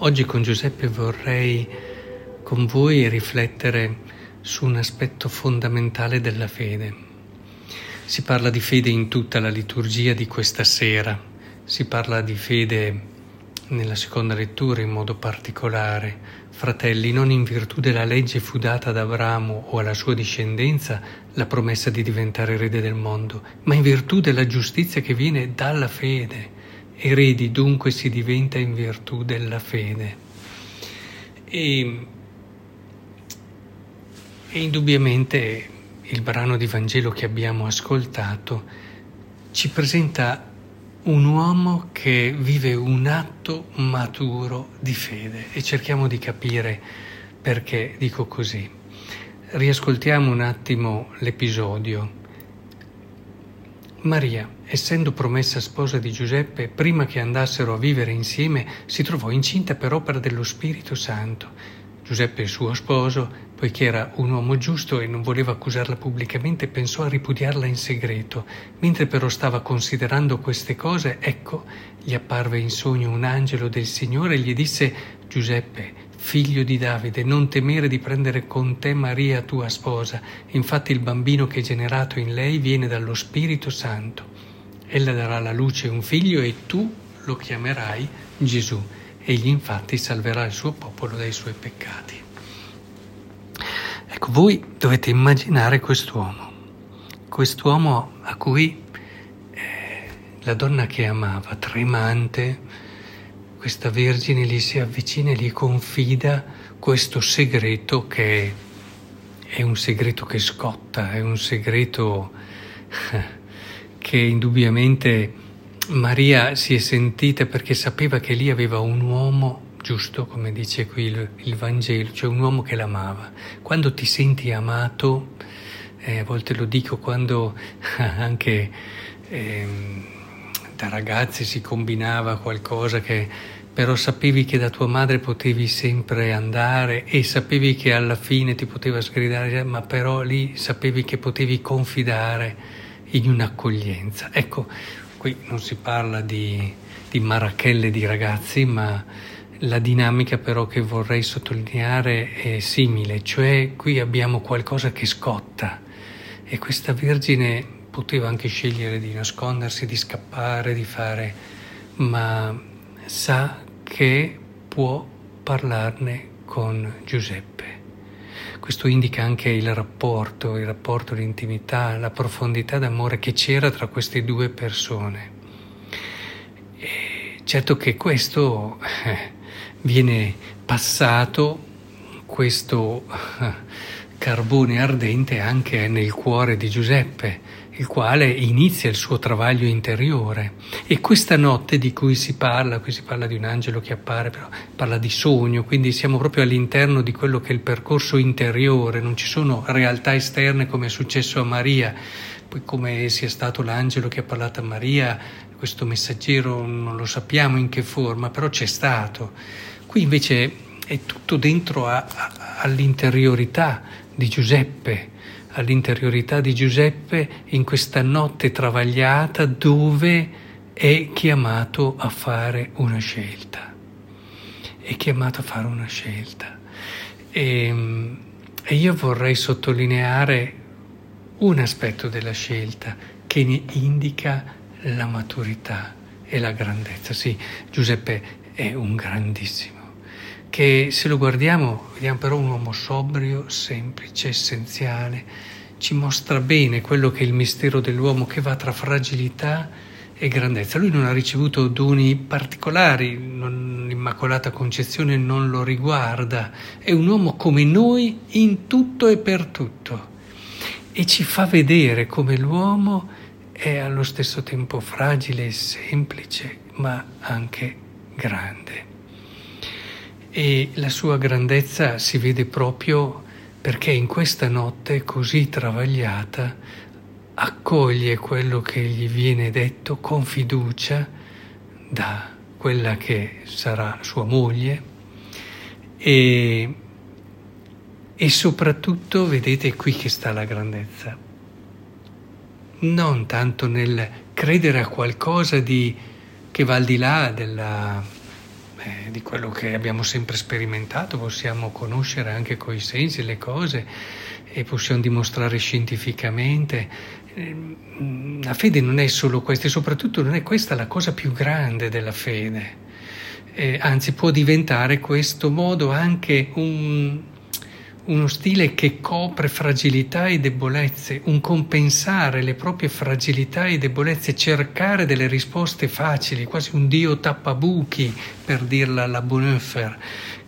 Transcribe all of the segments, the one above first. Oggi con Giuseppe vorrei con voi riflettere su un aspetto fondamentale della fede. Si parla di fede in tutta la liturgia di questa sera, si parla di fede nella seconda lettura in modo particolare. Fratelli, non in virtù della legge fu data ad Abramo o alla sua discendenza la promessa di diventare erede del mondo, ma in virtù della giustizia che viene dalla fede. Eredi dunque si diventa in virtù della fede. E indubbiamente il brano di Vangelo che abbiamo ascoltato ci presenta un uomo che vive un atto maturo di fede e cerchiamo di capire perché dico così. Riascoltiamo un attimo l'episodio. Maria, essendo promessa sposa di Giuseppe, prima che andassero a vivere insieme, si trovò incinta per opera dello Spirito Santo. Giuseppe, suo sposo, poiché era un uomo giusto e non voleva accusarla pubblicamente, pensò a ripudiarla in segreto. Mentre però stava considerando queste cose, ecco, gli apparve in sogno un angelo del Signore e gli disse: Giuseppe, figlio di Davide, non temere di prendere con te Maria tua sposa, infatti il bambino che è generato in lei viene dallo Spirito Santo. Ella darà alla luce un figlio e tu lo chiamerai Gesù, egli infatti salverà il suo popolo dai suoi peccati. Ecco, voi dovete immaginare quest'uomo a cui la donna che amava, tremante, questa Vergine gli si avvicina e gli confida questo segreto che è un segreto che scotta, è un segreto che indubbiamente Maria si è sentita perché sapeva che lì aveva un uomo giusto, come dice qui il Vangelo, cioè un uomo che l'amava. Quando ti senti amato, a volte lo dico quando anche da ragazzi si combinava qualcosa che però sapevi che da tua madre potevi sempre andare e sapevi che alla fine ti poteva sgridare, ma però lì sapevi che potevi confidare in un'accoglienza. Ecco, qui non si parla di marachelle di ragazzi, ma la dinamica però che vorrei sottolineare è simile, cioè qui abbiamo qualcosa che scotta e questa Vergine poteva anche scegliere di nascondersi, di scappare, di fare, ma sa che può parlarne con Giuseppe. Questo indica anche il rapporto, l'intimità, la profondità d'amore che c'era tra queste due persone. E certo che questo viene passato, questo carbone ardente anche nel cuore di Giuseppe, il quale inizia il suo travaglio interiore. E questa notte di cui si parla, qui si parla di un angelo che appare, però parla di sogno, quindi siamo proprio all'interno di quello che è il percorso interiore, non ci sono realtà esterne come è successo a Maria, poi come sia stato l'angelo che ha parlato a Maria, questo messaggero non lo sappiamo in che forma, però c'è stato. Qui invece è tutto dentro all'interiorità di Giuseppe, in questa notte travagliata dove è chiamato a fare una scelta. E io vorrei sottolineare un aspetto della scelta che ne indica la maturità e la grandezza. Sì, Giuseppe è un grandissimo, che se lo guardiamo vediamo però un uomo sobrio, semplice, essenziale, ci mostra bene quello che è il mistero dell'uomo che va tra fragilità e grandezza. Lui non ha ricevuto doni particolari, l'Immacolata Concezione non lo riguarda, è un uomo come noi in tutto e per tutto e ci fa vedere come l'uomo è allo stesso tempo fragile e semplice ma anche grande. E la sua grandezza si vede proprio perché in questa notte così travagliata accoglie quello che gli viene detto con fiducia da quella che sarà sua moglie e soprattutto vedete qui che sta la grandezza, non tanto nel credere a qualcosa che va al di là della di quello che abbiamo sempre sperimentato, possiamo conoscere anche coi sensi le cose e possiamo dimostrare scientificamente. La fede non è solo questa, e soprattutto non è questa la cosa più grande della fede, anzi può diventare questo modo anche uno stile che copre fragilità e debolezze, un compensare le proprie fragilità e debolezze, cercare delle risposte facili, quasi un Dio tappabuchi, per dirla la Bonhoeffer,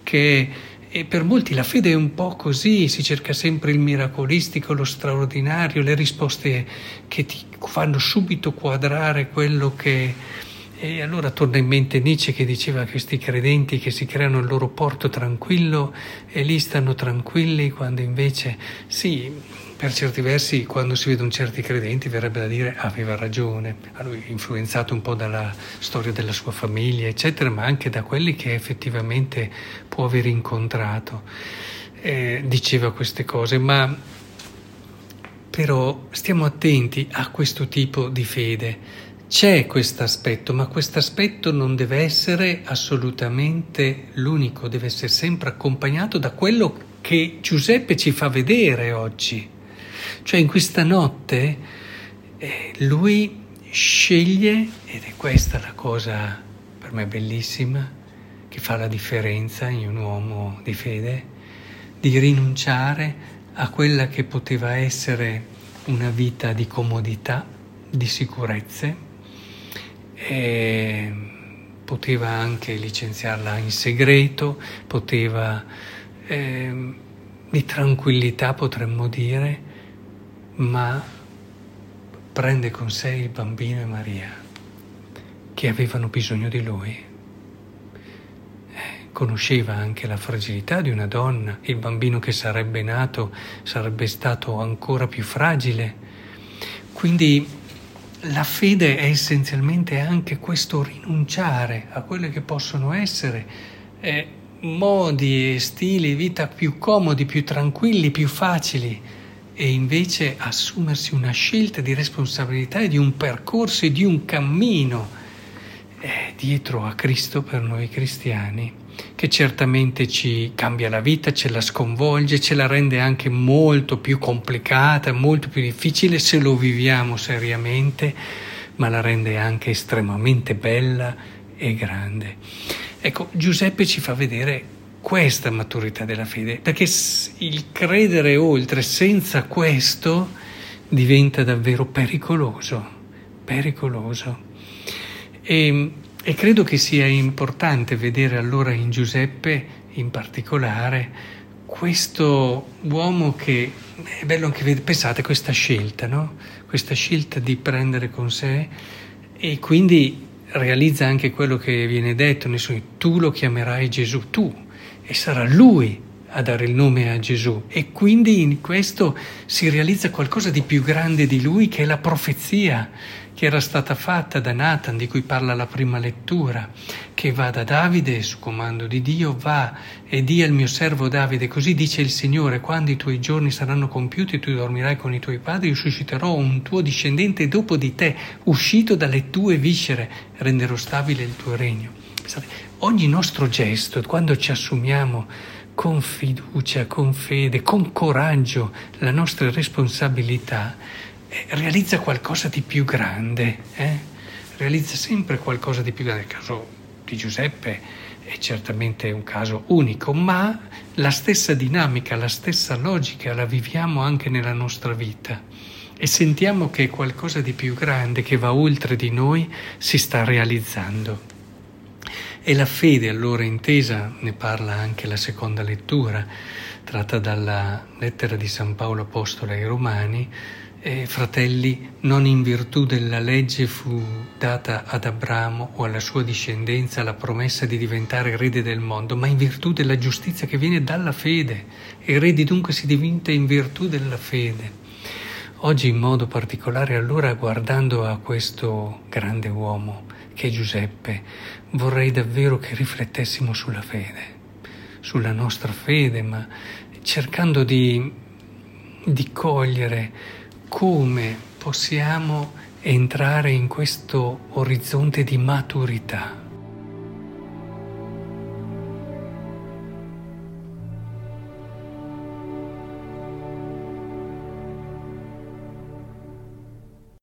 che e per molti la fede è un po' così, si cerca sempre il miracolistico, lo straordinario, le risposte che ti fanno subito quadrare quello che... E allora torna in mente Nietzsche, che diceva che questi credenti che si creano il loro porto tranquillo e lì stanno tranquilli, quando invece sì, per certi versi quando si vedono certi credenti verrebbe da dire aveva ragione, a lui influenzato un po' dalla storia della sua famiglia eccetera, ma anche da quelli che effettivamente può aver incontrato, diceva queste cose, ma però stiamo attenti a questo tipo di fede. C'è questo aspetto, ma questo aspetto non deve essere assolutamente l'unico, deve essere sempre accompagnato da quello che Giuseppe ci fa vedere oggi. Cioè in questa notte lui sceglie, ed è questa la cosa per me bellissima, che fa la differenza in un uomo di fede, di rinunciare a quella che poteva essere una vita di comodità, di sicurezze, e poteva anche licenziarla in segreto, poteva di tranquillità potremmo dire, ma prende con sé il bambino e Maria che avevano bisogno di lui. Conosceva anche la fragilità di una donna, il bambino che sarebbe nato sarebbe stato ancora più fragile, quindi la fede è essenzialmente anche questo rinunciare a quelle che possono essere modi e stili di vita più comodi, più tranquilli, più facili, e invece assumersi una scelta di responsabilità e di un percorso e di un cammino dietro a Cristo per noi cristiani, che certamente ci cambia la vita, ce la sconvolge, ce la rende anche molto più complicata, molto più difficile se lo viviamo seriamente, ma la rende anche estremamente bella e grande. Ecco, Giuseppe ci fa vedere questa maturità della fede, perché il credere oltre senza questo diventa davvero pericoloso. E credo che sia importante vedere allora in Giuseppe in particolare questo uomo che è bello anche vedere, pensate questa scelta, no? Questa scelta di prendere con sé, e quindi realizza anche quello che viene detto, tu lo chiamerai Gesù, tu, e sarà lui a dare il nome a Gesù, e quindi in questo si realizza qualcosa di più grande di lui, che è la profezia che era stata fatta da Nathan, di cui parla la prima lettura, che va da Davide su comando di Dio, va e di al mio servo Davide, così dice il Signore, quando i tuoi giorni saranno compiuti, tu dormirai con i tuoi padri, io susciterò un tuo discendente dopo di te, uscito dalle tue viscere, renderò stabile il tuo regno. Pensate, ogni nostro gesto, quando ci assumiamo con fiducia, con fede, con coraggio la nostra responsabilità, realizza qualcosa di più grande, realizza sempre qualcosa di più grande. Il caso di Giuseppe è certamente un caso unico, ma la stessa dinamica, la stessa logica la viviamo anche nella nostra vita e sentiamo che qualcosa di più grande che va oltre di noi si sta realizzando. E la fede allora intesa, ne parla anche la seconda lettura tratta dalla lettera di San Paolo Apostolo ai Romani, fratelli, non in virtù della legge fu data ad Abramo o alla sua discendenza la promessa di diventare erede del mondo, ma in virtù della giustizia che viene dalla fede. Eredi dunque si diventa in virtù della fede. Oggi in modo particolare allora, guardando a questo grande uomo che è Giuseppe, vorrei davvero che riflettessimo sulla fede, sulla nostra fede, ma cercando di cogliere come possiamo entrare in questo orizzonte di maturità.